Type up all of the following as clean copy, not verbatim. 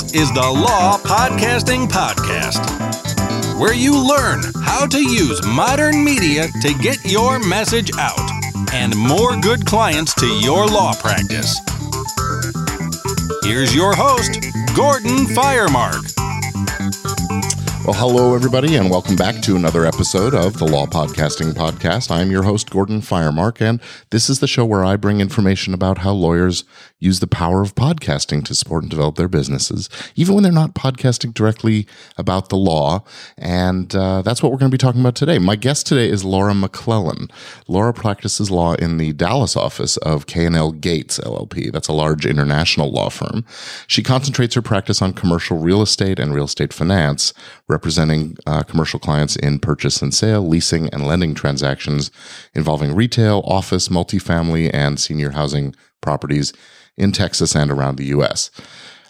This is the Law Podcasting Podcast, where you learn how to use modern media to get your message out and more good clients to your law practice. Here's your host, Gordon Firemark. Well, hello, everybody, and welcome back to another episode of the Law Podcasting Podcast. I'm your host, Gordon Firemark, and this is the show where I bring information about how lawyers use the power of podcasting to support and develop their businesses, even when they're not podcasting directly about the law, and that's what we're going to be talking about today. My guest today is Laura McClellan. Laura practices law in the Dallas office of K&L Gates LLP. That's a large international law firm. She concentrates her practice on commercial real estate and real estate finance, representing commercial clients in purchase and sale, leasing, and lending transactions involving retail, office, multifamily, and senior housing properties in Texas and around the U.S.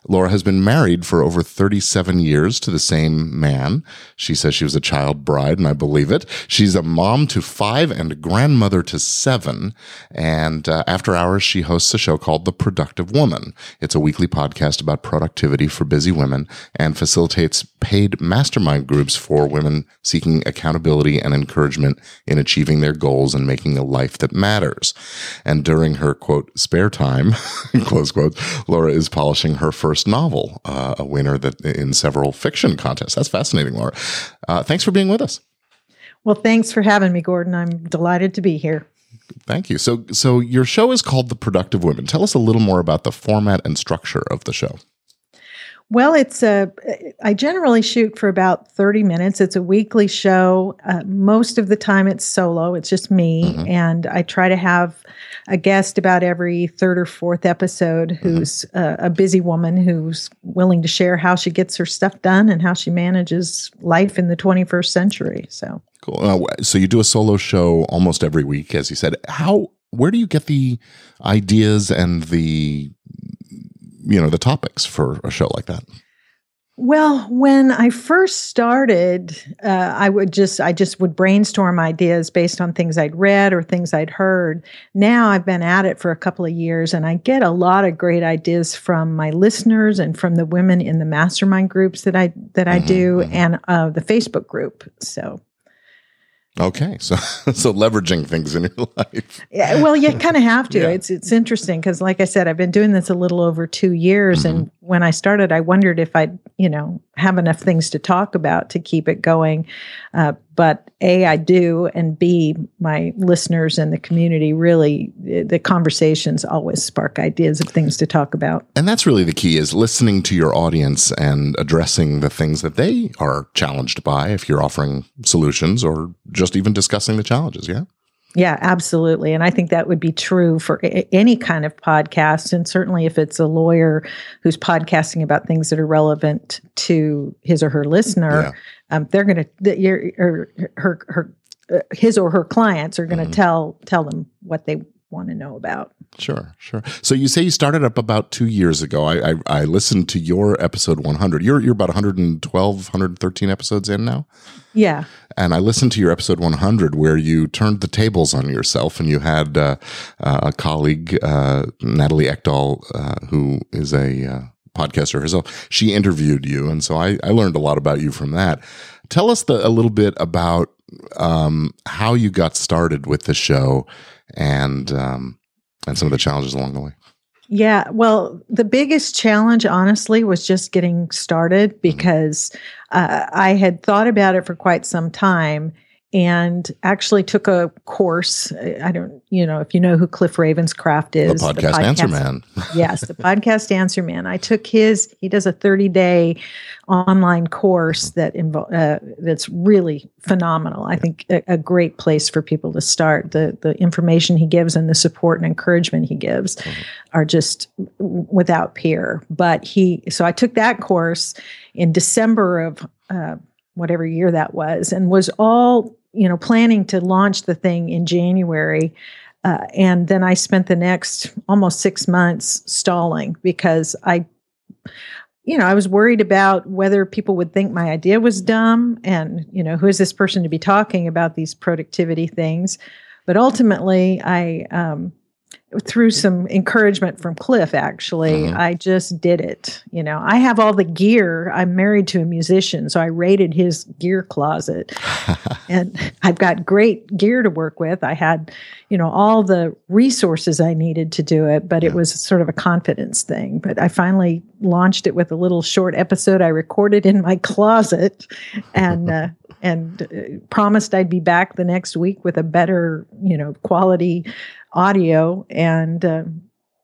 Laura has been married for over 37 years to the same man. She says she was a child bride, and I believe it. She's a mom to 5 and a grandmother to 7. And after hours, she hosts a show called The Productive Woman. It's a weekly podcast about productivity for busy women and facilitates paid mastermind groups for women seeking accountability and encouragement in achieving their goals and making a life that matters. And during her, quote, spare time, close quote, Laura is polishing her first novel, a winner that in several fiction contests. That's fascinating, Laura. Thanks for being with us. Well, thanks for having me, Gordon. I'm delighted to be here. Thank you. So your show is called The Productive Women. Tell us a little more about the format and structure of the show. Well, I generally shoot for about 30 minutes. It's a weekly show. Most of the time it's solo. It's just me. Mm-hmm. And I try to have a guest about every third or fourth episode who's a busy woman who's willing to share how she gets her stuff done and how she manages life in the 21st century. So cool. So you do a solo show almost every week, as you said. Where do you get the ideas and the topics for a show like that? Well, when I first started, I would brainstorm ideas based on things I'd read or things I'd heard. Now I've been at it for a couple of years, and I get a lot of great ideas from my listeners and from the women in the mastermind groups that I do. And the Facebook group. So. Okay, so leveraging things in your life. Yeah, well, you kind of have to. Yeah. It's interesting because, like I said, I've been doing this a little over 2 years, and when I started, I wondered if I'd have enough things to talk about to keep it going. But A, I do, and B, my listeners and the community really, the conversations always spark ideas of things to talk about. And that's really the key, is listening to your audience and addressing the things that they are challenged by, if you're offering solutions or just even discussing the challenges, yeah? Yeah, absolutely. And I think that would be true for any kind of podcast. And certainly if it's a lawyer who's podcasting about things that are relevant to his or her listener, yeah. They're going to his or her clients are going to tell them what they want to know about. Sure. So you say you started up about 2 years ago. I listened to your episode 100. You're about 112, 113 episodes in now. Yeah. And I listened to your episode 100 where you turned the tables on yourself, and you had a colleague, Natalie Eckdahl, who is a podcaster herself. She interviewed you, and so I learned a lot about you from that. Tell us a little bit about how you got started with the show and some of the challenges along the way. Yeah, well, the biggest challenge, honestly, was just getting started, because I had thought about it for quite some time and actually took a course. I don't, if you know who Cliff Ravenscraft is. The podcast Answer Man. Yes, the Podcast Answer Man. I took he does a 30-day online course that that's really phenomenal. I think a great place for people to start. The information he gives and the support and encouragement he gives are just without peer. But so I took that course in December of whatever year that was, and was all, planning to launch the thing in January. And then I spent the next almost 6 months stalling, because I was worried about whether people would think my idea was dumb and, who is this person to be talking about these productivity things? But ultimately I through some encouragement from Cliff, actually, I just did it. You know, I have all the gear. I'm married to a musician, so I raided his gear closet. And I've got great gear to work with. I had, you know, all the resources I needed to do it, but it was sort of a confidence thing. But I finally launched it with a little short episode I recorded in my closet, and promised I'd be back the next week with a better, you know, quality audio, and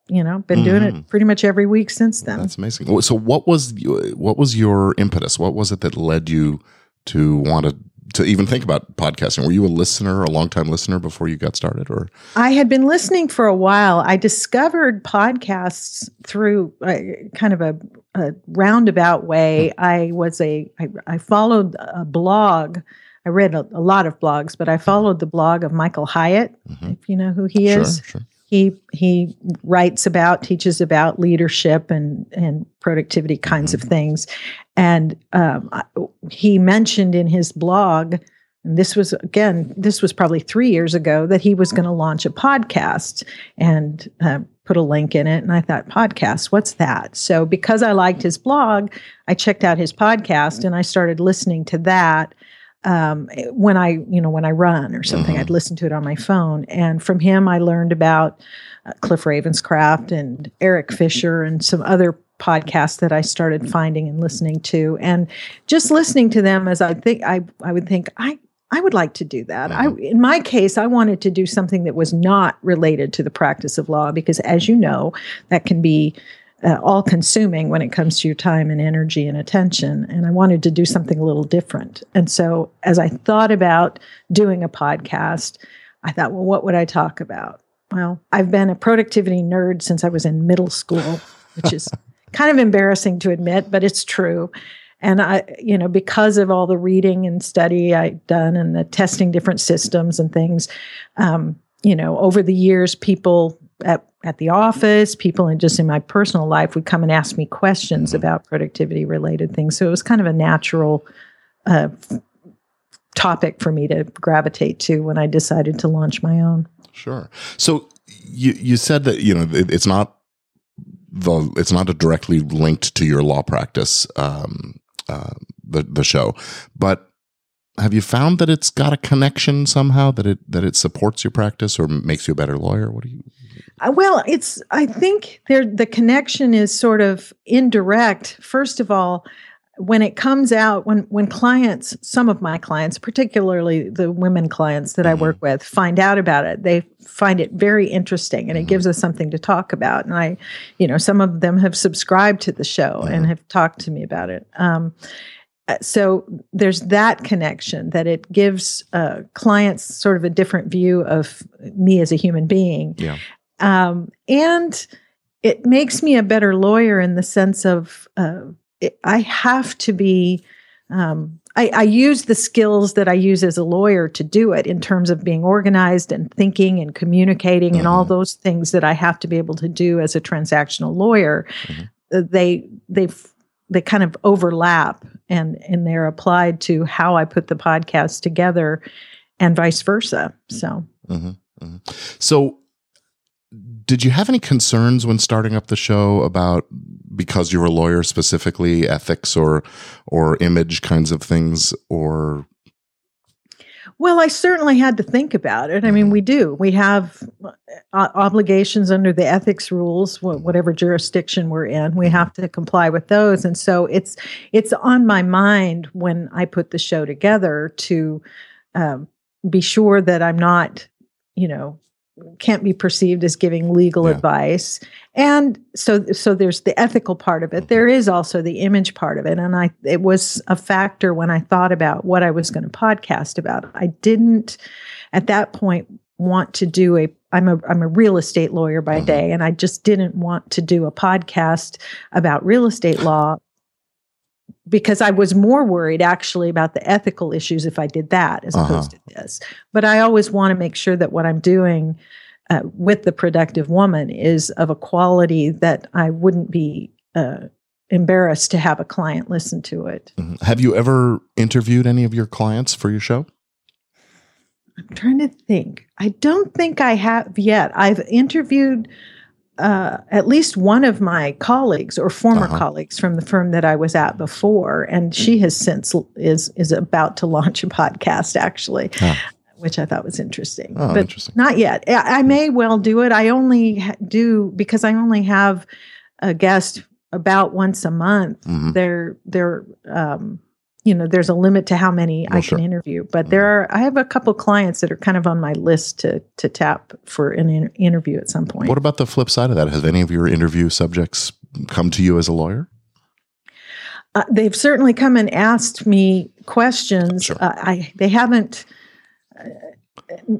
you know, been doing it pretty much every week since then. That's amazing. So, what was your impetus? What was it that led you to want to even think about podcasting? Were you a listener, a longtime listener, before you got started, or? I had been listening for a while. I discovered podcasts through kind of a roundabout way. I followed a blog. I read a lot of blogs, but I followed the blog of Michael Hyatt, if you know who he is. Sure. He writes about, teaches about leadership and productivity kinds of things. And he mentioned in his blog, and this was probably 3 years ago, that he was going to launch a podcast and put a link in it. And I thought, podcast, what's that? So because I liked his blog, I checked out his podcast and I started listening to that. When I run or something, I'd listen to it on my phone. And from him, I learned about Cliff Ravenscraft and Eric Fisher and some other podcasts that I started finding and listening to, and just listening to them as I would like to do that. In my case, I wanted to do something that was not related to the practice of law, because as you know, that can be all-consuming when it comes to your time and energy and attention. And I wanted to do something a little different. And so as I thought about doing a podcast, I thought, well, what would I talk about? Well, I've been a productivity nerd since I was in middle school, which is kind of embarrassing to admit, but it's true. And I, you know, because of all the reading and study I'd done and the testing different systems and things, you know, over the years, people at the office, people and just in my personal life would come and ask me questions about productivity related things. So it was kind of a natural topic for me to gravitate to when I decided to launch my own. Sure. So you said that, you know, it's not a directly linked to your law practice, the show, but have you found that it's got a connection somehow, that it supports your practice or makes you a better lawyer? What do you? Well, I think the connection is sort of indirect. First of all, when it comes out, when clients, some of my clients, particularly the women clients that I work with, find out about it, they find it very interesting, and it gives us something to talk about. And I, you know, some of them have subscribed to the show and have talked to me about it. So there's that connection, that it gives clients sort of a different view of me as a human being. Yeah. And it makes me a better lawyer in the sense of I have to be I use the skills that I use as a lawyer to do it, in terms of being organized and thinking and communicating and all those things that I have to be able to do as a transactional lawyer. They kind of overlap, and they're applied to how I put the podcast together, and vice versa. So, So did you have any concerns when starting up the show about, because you're a lawyer specifically, ethics or image kinds of things, or? Well, I certainly had to think about it. I mean, we do. We have obligations under the ethics rules, whatever jurisdiction we're in. We have to comply with those. And so it's on my mind when I put the show together to be sure that I'm not, you know, can't be perceived as giving legal advice. And so there's the ethical part of it. There is also the image part of it. And it was a factor when I thought about what I was going to podcast about. I didn't at that point want to do I'm a real estate lawyer by day, and I just didn't want to do a podcast about real estate law, because I was more worried actually about the ethical issues if I did that as opposed to this. But I always want to make sure that what I'm doing with The Productive Woman is of a quality that I wouldn't be embarrassed to have a client listen to it. Have you ever interviewed any of your clients for your show? I'm trying to think. I don't think I have yet. I've interviewed at least one of my colleagues or former colleagues from the firm that I was at before, and she has since is about to launch a podcast, actually, which I thought was interesting. Oh, but interesting. Not yet. I may well do it. I only do because I only have a guest about once a month. Mm-hmm. You know, there's a limit to how many I can interview, but I have a couple clients that are kind of on my list to tap for an interview at some point. What about the flip side of that? Have any of your interview subjects come to you as a lawyer? They've certainly come and asked me questions. Sure. They haven't.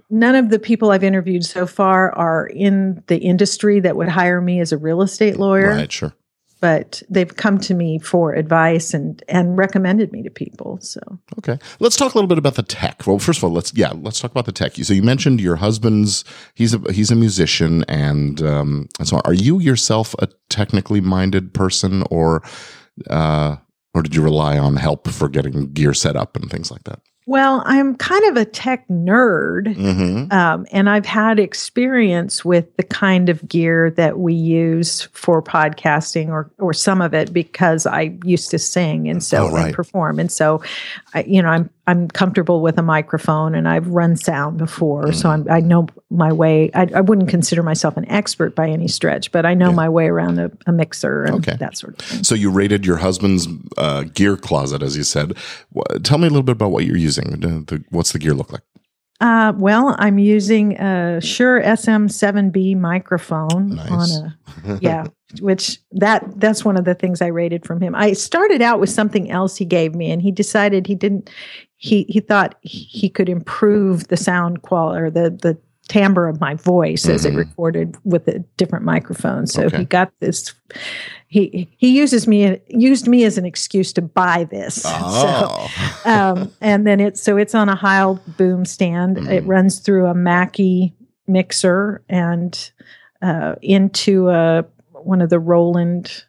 None of the people I've interviewed so far are in the industry that would hire me as a real estate lawyer. Right. Sure. But they've come to me for advice and recommended me to people. So okay, let's talk a little bit about the tech. Well, first of all, let's talk about the tech. So you mentioned your husband's he's a musician, and so on. Are you yourself a technically minded person, or did you rely on help for getting gear set up and things like that? Well, I'm kind of a tech nerd, and I've had experience with the kind of gear that we use for podcasting, or some of it, because I used to sing and perform, and so I'm comfortable with a microphone, and I've run sound before, so I know my way. I wouldn't consider myself an expert by any stretch, but I know my way around a mixer and that sort of thing. So you raided your husband's gear closet, as you said. Tell me a little bit about what you're using. What's the gear look like? Well, I'm using a Shure SM7B microphone. Nice. Which that's one of the things I rated from him. I started out with something else he gave me, and he decided he thought he could improve the sound quality or the timbre of my voice as it recorded with a different microphone. So he got this. He used me as an excuse to buy this. Oh. So, and then it's on a Heil boom stand. It runs through a Mackie mixer and into one of the Roland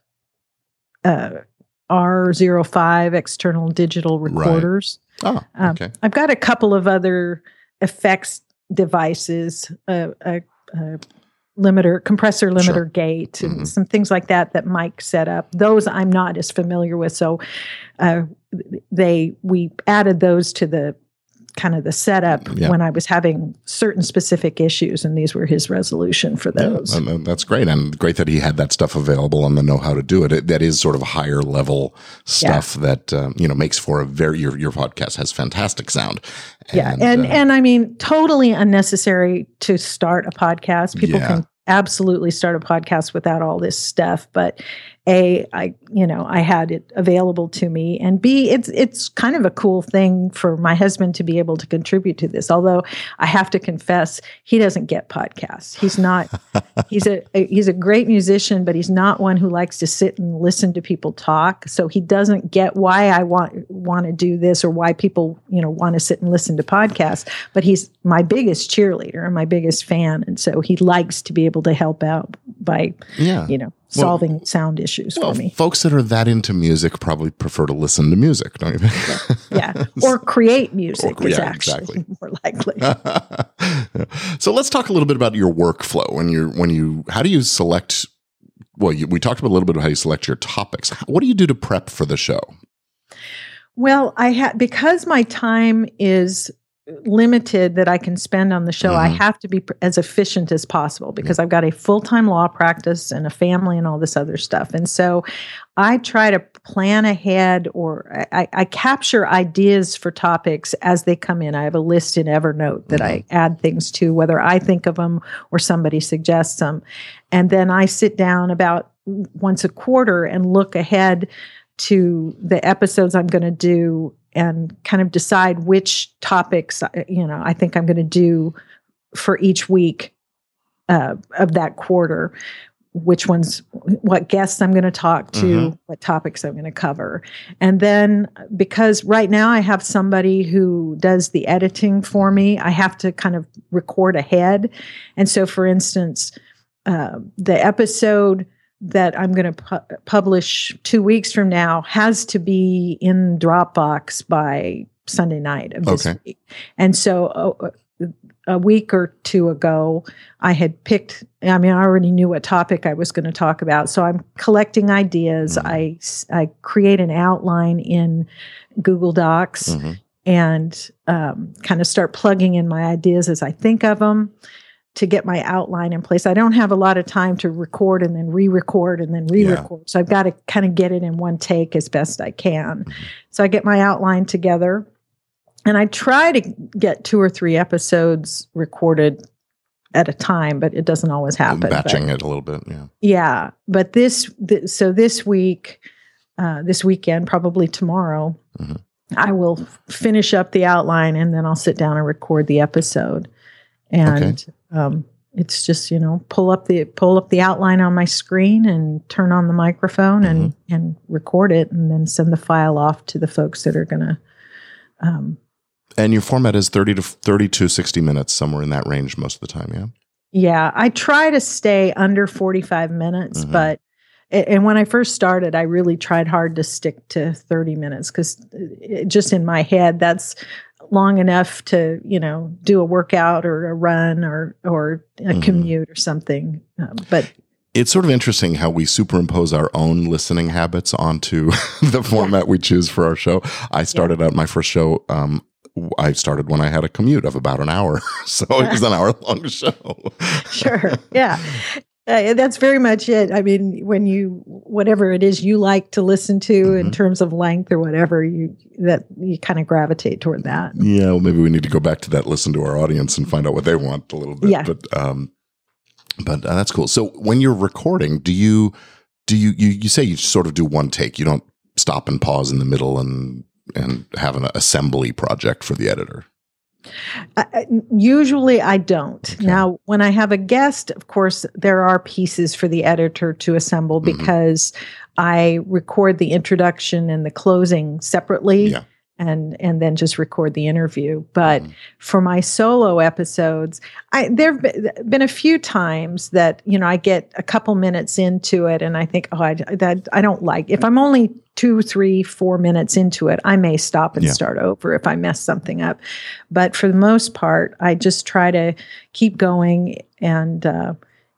R05 external digital recorders. Right. Oh, okay. I've got a couple of other effects devices, a compressor limiter sure. gate, and some things like that Mike set up. Those I'm not as familiar with, so we added those to the kind of the setup when I was having certain specific issues, and these were his resolution for those. Yeah, that's great, and great that he had that stuff available and the know-how to do it. That is sort of higher level stuff that makes for a very your podcast has fantastic sound. And I mean, totally unnecessary to start a podcast. People can absolutely start a podcast without all this stuff, but I had it available to me, and B, it's kind of a cool thing for my husband to be able to contribute to this. Although I have to confess, he doesn't get podcasts. He's not. He's a great musician, but he's not one who likes to sit and listen to people talk. So he doesn't get why I want to do this, or why people want to sit and listen to podcasts. But he's my biggest cheerleader and my biggest fan, and so he likes to be able to help out by solving sound issues for me. Folks that are that into music probably prefer to listen to music, don't you think? Yeah. Or create music is actually more likely. So let's talk a little bit about your workflow. How do you select? Well, we talked about a little bit about how you select your topics. What do you do to prep for the show? Well, because my time is limited that I can spend on the show, I have to be as efficient as possible, because I've got a full-time law practice and a family and all this other stuff. And so I try to plan ahead, or I capture ideas for topics as they come in. I have a list in Evernote that I add things to, whether I think of them or somebody suggests them. And then I sit down about once a quarter and look ahead to the episodes I'm going to do, and kind of decide which topics, I think I'm going to do for each week of that quarter, what guests I'm going to talk to, what topics I'm going to cover. And then, because right now I have somebody who does the editing for me, I have to kind of record ahead. And so, for instance, the episode that I'm going to publish 2 weeks from now has to be in Dropbox by Sunday night of this week. And so a week or two ago, I had picked, I mean, I already knew what topic I was going to talk about. So I'm collecting ideas. Mm-hmm. I create an outline in Google Docs mm-hmm. and kind of start plugging in my ideas as I think of them to get my outline in place. I don't have a lot of time to record and then re-record and then re-record. Yeah. So I've got to kind of get it in one take as best I can. Mm-hmm. So I get my outline together. And I try to get 2 or 3 episodes recorded at a time, but it doesn't always happen. Batching it a little bit, yeah. Yeah, but this week, this weekend, probably tomorrow, mm-hmm. I will finish up the outline and then I'll sit down and record the episode. And it's just, you know, pull up the outline on my screen and turn on the microphone mm-hmm. and record it, and then send the file off to the folks that are going to. And your format is 30 to 60 minutes, somewhere in that range most of the time, yeah? Yeah, I try to stay under 45 minutes, mm-hmm. but, and when I first started, I really tried hard to stick to 30 minutes because just in my head, that's long enough to, you know, do a workout or a run or a mm-hmm. commute or something. But it's sort of interesting how we superimpose our own listening habits onto the format yeah. we choose for our show. I started out my first show, I started when I had a commute of about an hour. So it was an hour-long show. Sure. Yeah. That's very much it. I mean, when you, whatever it is you like to listen to mm-hmm. in terms of length or whatever, you kind of gravitate toward that. Yeah. Well, maybe we need to go back to that, listen to our audience and find out what they want a little bit. Yeah. But that's cool. So when you're recording, do you say you sort of do one take? You don't stop and pause in the middle and have an assembly project for the editor? Usually I don't. Okay. Now, when I have a guest, of course, there are pieces for the editor to assemble mm-hmm. because I record the introduction and the closing separately yeah. and then just record the interview. But mm-hmm. for my solo episodes, there've been a few times that, you know, I get a couple minutes into it and I think, I don't like, if I'm only 2, 3, 4 minutes into it, I may stop and start over if I mess something up. But for the most part, I just try to keep going. And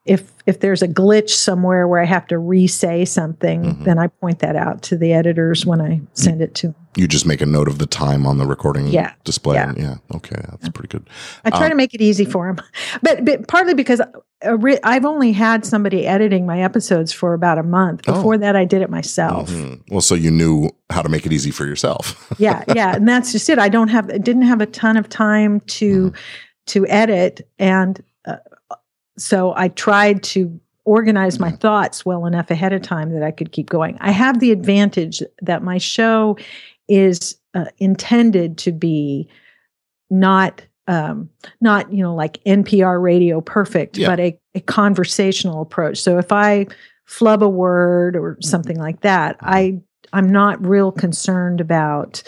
if there's a glitch somewhere where I have to re-say something, mm-hmm. then I point that out to the editors when I send it to them. You just make a note of the time on the recording display. Yeah. Yeah. Okay. That's pretty good. I try to make it easy for them, but partly because I've only had somebody editing my episodes for about a month. Before that, I did it myself. Mm-hmm. Well, so you knew how to make it easy for yourself. Yeah. Yeah. And that's just it. I didn't have a ton of time to edit. And so I tried to organize my thoughts well enough ahead of time that I could keep going. I have the advantage that my show is intended to be not you know, like NPR radio perfect, but a conversational approach. So if I flub a word or something like that, I'm not real concerned about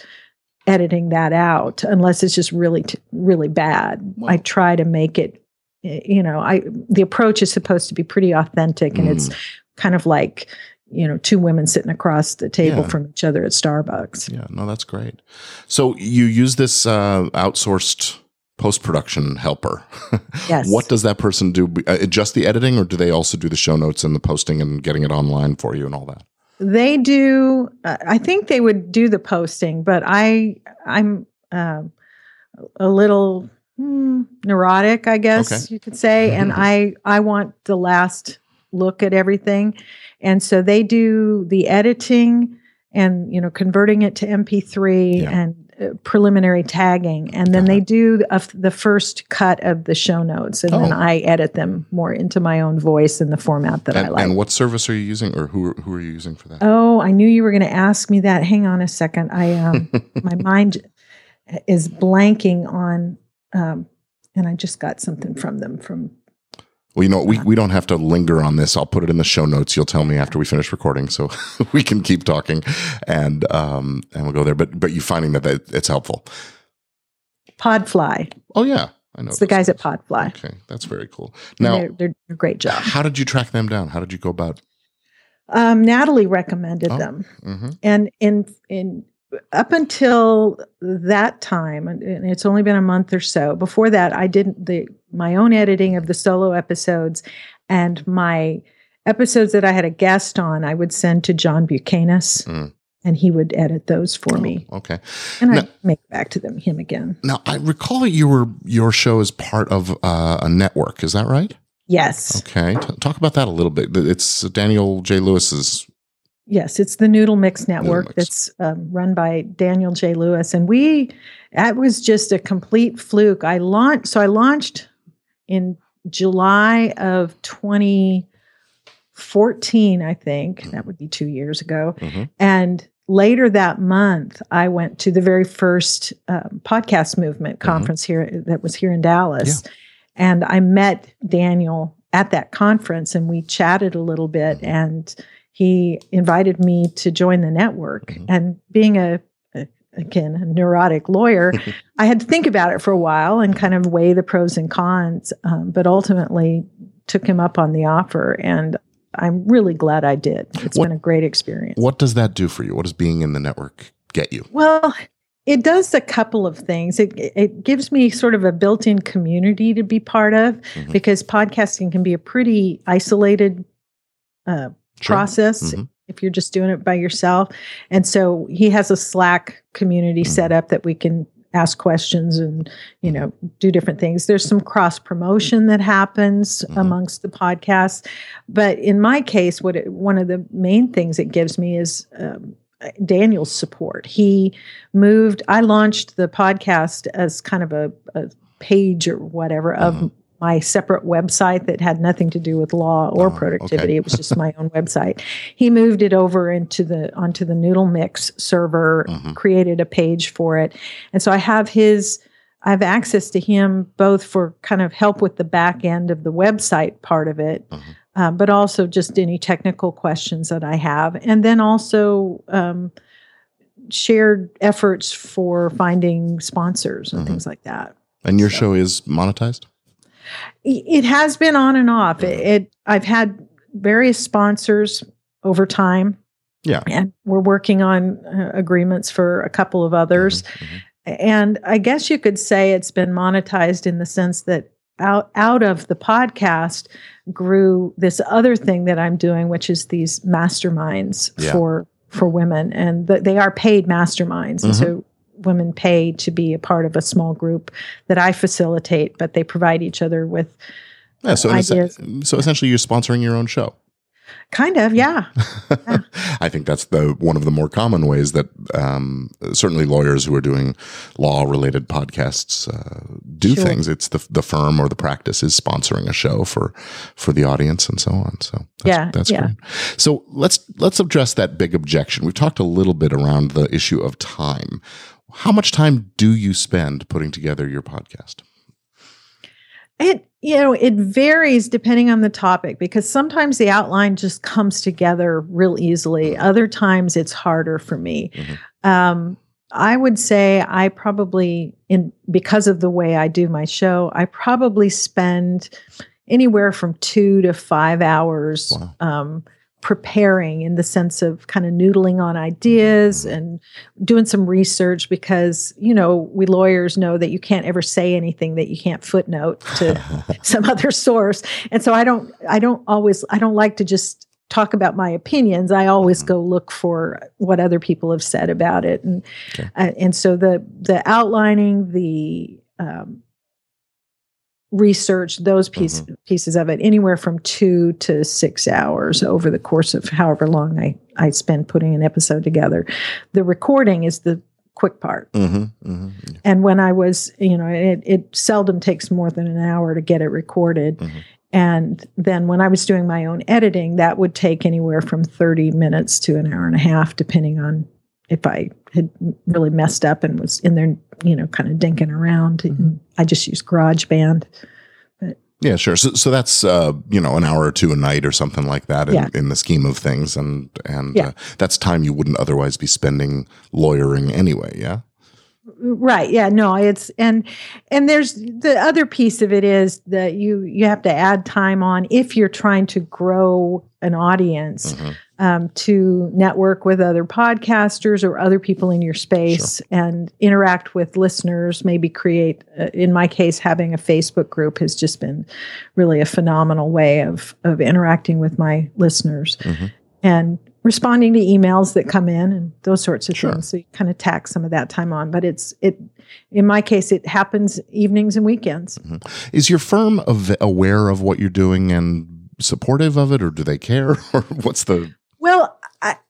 editing that out unless it's just really, really bad. Wow. I try to make it, you know, the approach is supposed to be pretty authentic, and it's kind of like, you know, two women sitting across the table from each other at Starbucks. Yeah, no, that's great. So you use this outsourced post-production helper. Yes. What does that person do? Just the editing, or do they also do the show notes and the posting and getting it online for you and all that? They do. I think they would do the posting, but I'm a little neurotic, I guess you could say. Mm-hmm. And I want the last look at everything. And so they do the editing and, you know, converting it to MP3 and preliminary tagging. And then they do the first cut of the show notes. And then I edit them more into my own voice in the format that I like. And what service are you using, or who are you using for that? Oh, I knew you were going to ask me that. Hang on a second. My mind is blanking on... and I just got something from them well, you know, we don't have to linger on this. I'll put it in the show notes. You'll tell me after we finish recording, so we can keep talking and we'll go there. But you're finding that it's helpful. Podfly. Oh yeah. I know. It's the guys at Podfly. Okay. That's very cool. Now they're a great job. How did you track them down? How did you go about? Natalie recommended them. Mm-hmm. And in up until that time, and it's only been a month or so, before that, I did my own editing of the solo episodes, and my episodes that I had a guest on, I would send to John Buchanan, and he would edit those for me. Okay. And I make it back to him again. Now, I recall your show is part of a network. Is that right? Yes. Okay. Talk about that a little bit. It's Daniel J. Lewis's. Yes, it's the Noodle Mix Network that's run by Daniel J. Lewis. And that was just a complete fluke. I launched in July of 2014, I think. That would be 2 years ago. Mm-hmm. And later that month, I went to the very first Podcast Movement conference here that was here in Dallas. Yeah. And I met Daniel at that conference, and we chatted a little bit, and he invited me to join the network. And being a neurotic lawyer, I had to think about it for a while and kind of weigh the pros and cons, but ultimately took him up on the offer. And I'm really glad I did. It's been a great experience. What does that do for you? What does being in the network get you? Well, it does a couple of things. It gives me sort of a built-in community to be part of, because podcasting can be a pretty isolated process if you're just doing it by yourself. And so he has a Slack community set up that we can ask questions and, you know, do different things. There's some cross promotion that happens amongst the podcasts. But in my case, one of the main things it gives me is Daniel's support. I launched the podcast as kind of a page or whatever of my separate website that had nothing to do with law or productivity. Okay. It was just my own website. He moved it over onto the Noodle Mix server, created a page for it. And so I have access to him both for kind of help with the back end of the website part of it, but also just any technical questions that I have. And then also shared efforts for finding sponsors and things like that. And your show is monetized? It has been on and off. I've had various sponsors over time. Yeah. And we're working on agreements for a couple of others. And I guess you could say it's been monetized in the sense that out of the podcast grew this other thing that I'm doing, which is these masterminds for women. And they are paid masterminds. And so women pay to be a part of a small group that I facilitate, but they provide each other with ideas. So essentially you're sponsoring your own show. Kind of, yeah. Yeah. I think that's one of the more common ways that certainly lawyers who are doing law-related podcasts do things. It's the firm or the practice is sponsoring a show for the audience and so on. So that's great. So let's address that big objection. We've talked a little bit around the issue of time. How much time do you spend putting together your podcast? It varies depending on the topic, because sometimes the outline just comes together real easily. Other times it's harder for me. I would say I probably, because of the way I do my show, I probably spend anywhere from 2 to 5 hours preparing, in the sense of kind of noodling on ideas and doing some research, because, you know, we lawyers know that you can't ever say anything that you can't footnote to some other source. And so I don't like to just talk about my opinions. I always go look for what other people have said about it. And, and so the outlining, the, research, those pieces of it, anywhere from 2 to 6 hours over the course of however long I spend putting an episode together. The recording is the quick part. And when I was, it seldom takes more than an hour to get it recorded. And then when I was doing my own editing, that would take anywhere from 30 minutes to an hour and a half, depending on if I had really messed up and was in there, kind of dinking around. I just use GarageBand. But yeah, sure. So that's, an hour or two a night or something like that in the scheme of things. And that's time you wouldn't otherwise be spending lawyering anyway. Yeah. Right. Yeah, no, it's, and there's the other piece of it is that you have to add time on if you're trying to grow an audience, mm-hmm. To network with other podcasters or other people in your space, sure. and interact with listeners, maybe create, in my case, having a Facebook group has just been really a phenomenal way of interacting with my listeners, mm-hmm. and responding to emails that come in and those sorts of sure. things. So you kind of tack some of that time on, but it in my case, it happens evenings and weekends. Mm-hmm. Is your firm aware of what you're doing and supportive of it, or do they care, or what's the? Well,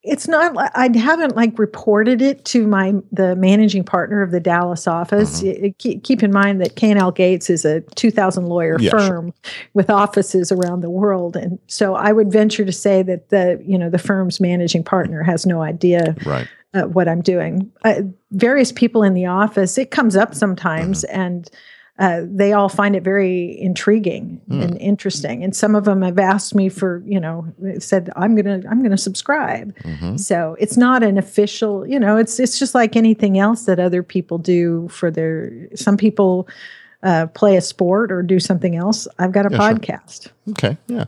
it's not. I haven't reported it to the managing partner of the Dallas office. Mm-hmm. Keep in mind that K&L Gates is a 2,000 lawyer firm sure. with offices around the world, and so I would venture to say that the firm's managing partner has no idea right. What I'm doing. Various people in the office. It comes up sometimes, mm-hmm. and. They all find it very intriguing and interesting, and some of them have asked me for, said I'm gonna subscribe. Mm-hmm. So it's not an official, it's just like anything else that other people do for their. Some people play a sport or do something else. I've got a podcast. Sure. Okay, yeah.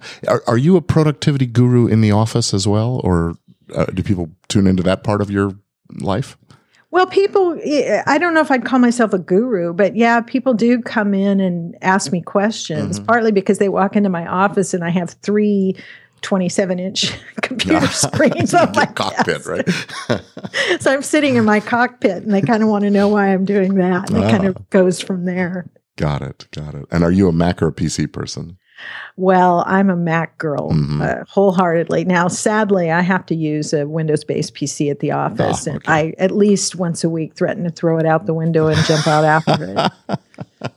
Are you a productivity guru in the office as well, or do people tune into that part of your life? Well, people, I don't know if I'd call myself a guru, but yeah, people do come in and ask me questions, mm-hmm. partly because they walk into my office and I have 3 27-inch computer screens on my cockpit, right? So I'm sitting in my cockpit and they kind of want to know why I'm doing that. And it kind of goes from there. Got it. And are you a Mac or a PC person? Well, I'm a Mac girl, mm-hmm. Wholeheartedly. Now, sadly, I have to use a Windows-based PC at the office, and I at least once a week threaten to throw it out the window and jump out after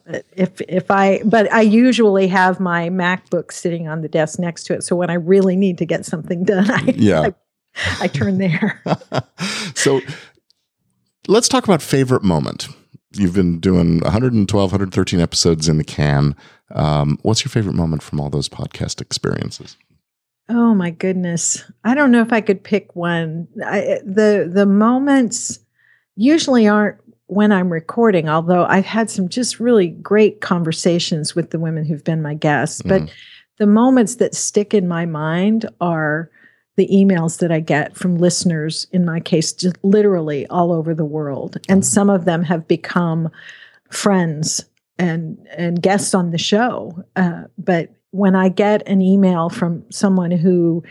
it. But I usually have my MacBook sitting on the desk next to it, so when I really need to get something done, I turn there. So, let's talk about favorite moment. You've been doing 112, 113 episodes in the can. What's your favorite moment from all those podcast experiences? Oh, my goodness. I don't know if I could pick one. The moments usually aren't when I'm recording, although I've had some just really great conversations with the women who've been my guests. But the moments that stick in my mind are the emails that I get from listeners, in my case, just literally all over the world. And some of them have become friends and guests on the show. But when I get an email from someone who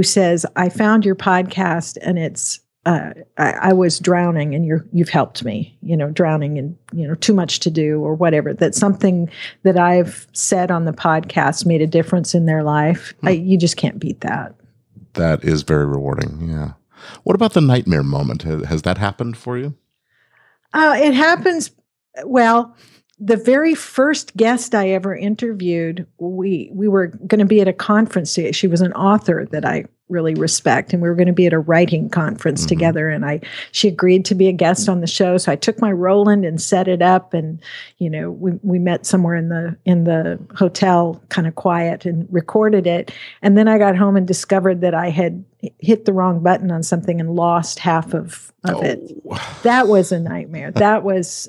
says, I found your podcast and it's, I was drowning and you've helped me, drowning and, too much to do or whatever, that something that I've said on the podcast made a difference in their life. You just can't beat that. That is very rewarding. Yeah. What about the nightmare moment? Has that happened for you? It happens. Well, the very first guest I ever interviewed, we were going to be at a conference. She was an author that I really respect, and we were going to be at a writing conference mm-hmm. together. And she agreed to be a guest on the show, so I took my Roland and set it up. And we met somewhere in the hotel, kind of quiet, and recorded it. And then I got home and discovered that I had hit the wrong button on something and lost half of it. That was a nightmare. That was.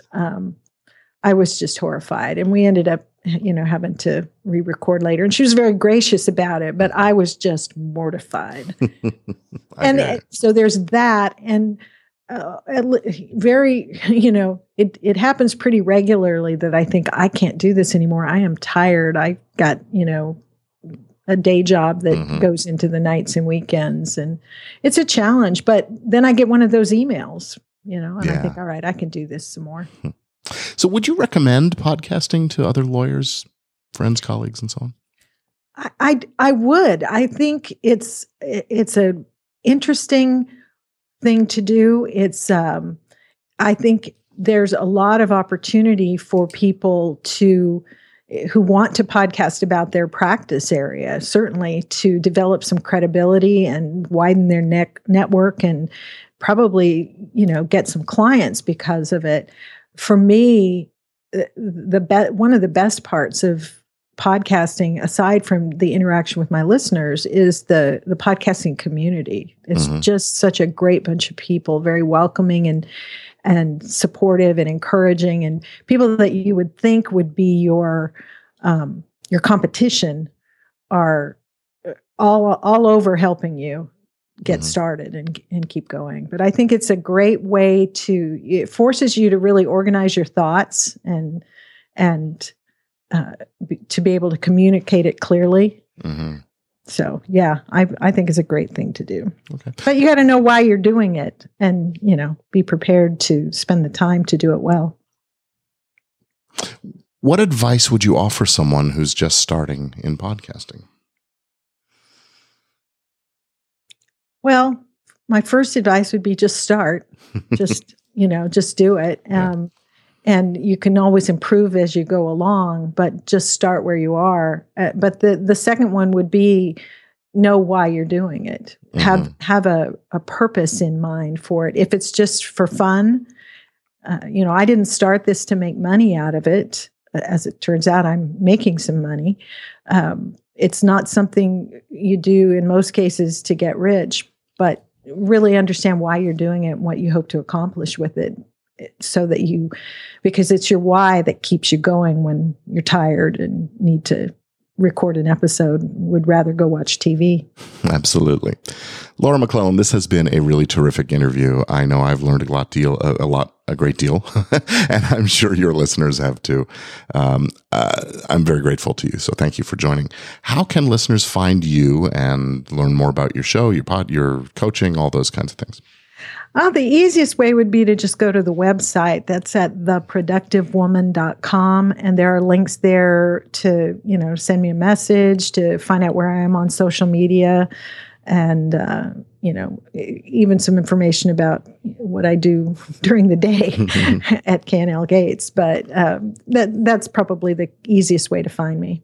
I was just horrified, and we ended up, having to re-record later. And she was very gracious about it, but I was just mortified. So there's that, and very, it happens pretty regularly that I think I can't do this anymore. I am tired. I got, a day job that mm-hmm. goes into the nights and weekends, and it's a challenge. But then I get one of those emails, and I think, all right, I can do this some more. So would you recommend podcasting to other lawyers, friends, colleagues, and so on? I would. I think it's an interesting thing to do. It's I think there's a lot of opportunity for people who want to podcast about their practice area, certainly to develop some credibility and widen their network and probably, get some clients because of it. For me, one of the best parts of podcasting, aside from the interaction with my listeners, is the podcasting community. It's mm-hmm. just such a great bunch of people, very welcoming, and and supportive and encouraging, and people that you would think would be your competition are all over helping you get started and keep going. But I think it's a great way to, it forces you to really organize your thoughts and to be able to communicate it clearly. Mm-hmm. So yeah, I think it's a great thing to do. Okay. But you got to know why you're doing it, and be prepared to spend the time to do it well. What advice would you offer someone who's just starting in podcasting? Well, my first advice would be just start. Just do it. And you can always improve as you go along, but just start where you are. But the second one would be know why you're doing it. Mm-hmm. Have a purpose in mind for it. If it's just for fun, I didn't start this to make money out of it. As it turns out, I'm making some money. It's not something you do in most cases to get rich, but really understand why you're doing it and what you hope to accomplish with it. So that because it's your why that keeps you going when you're tired and need to record an episode, would rather go watch TV. Absolutely. Laura McClellan, this has been a really terrific interview. I know I've learned a great deal, and I'm sure your listeners have too. I'm very grateful to you. So thank you for joining. How can listeners find you and learn more about your show, your pod, your coaching, all those kinds of things? The easiest way would be to just go to the website. That's at theproductivewoman.com. And there are links there to, send me a message, to find out where I am on social media, and, even some information about what I do during the day at K&L Gates. But that's probably the easiest way to find me.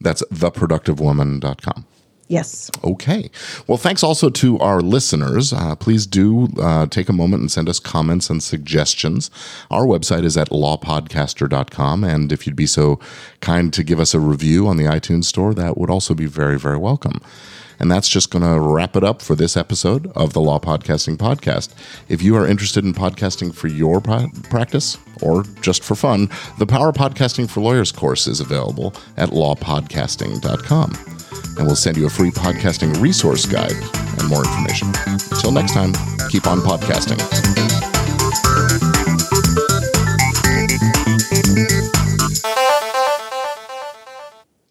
That's theproductivewoman.com. Yes. Okay. Well, thanks also to our listeners. Please do take a moment and send us comments and suggestions. Our website is at lawpodcaster.com. And if you'd be so kind to give us a review on the iTunes store, that would also be very, very welcome. And that's just going to wrap it up for this episode of the Law Podcasting Podcast. If you are interested in podcasting for your practice or just for fun, the Power Podcasting for Lawyers course is available at lawpodcasting.com. And we'll send you a free podcasting resource guide and more information. Until next time, keep on podcasting.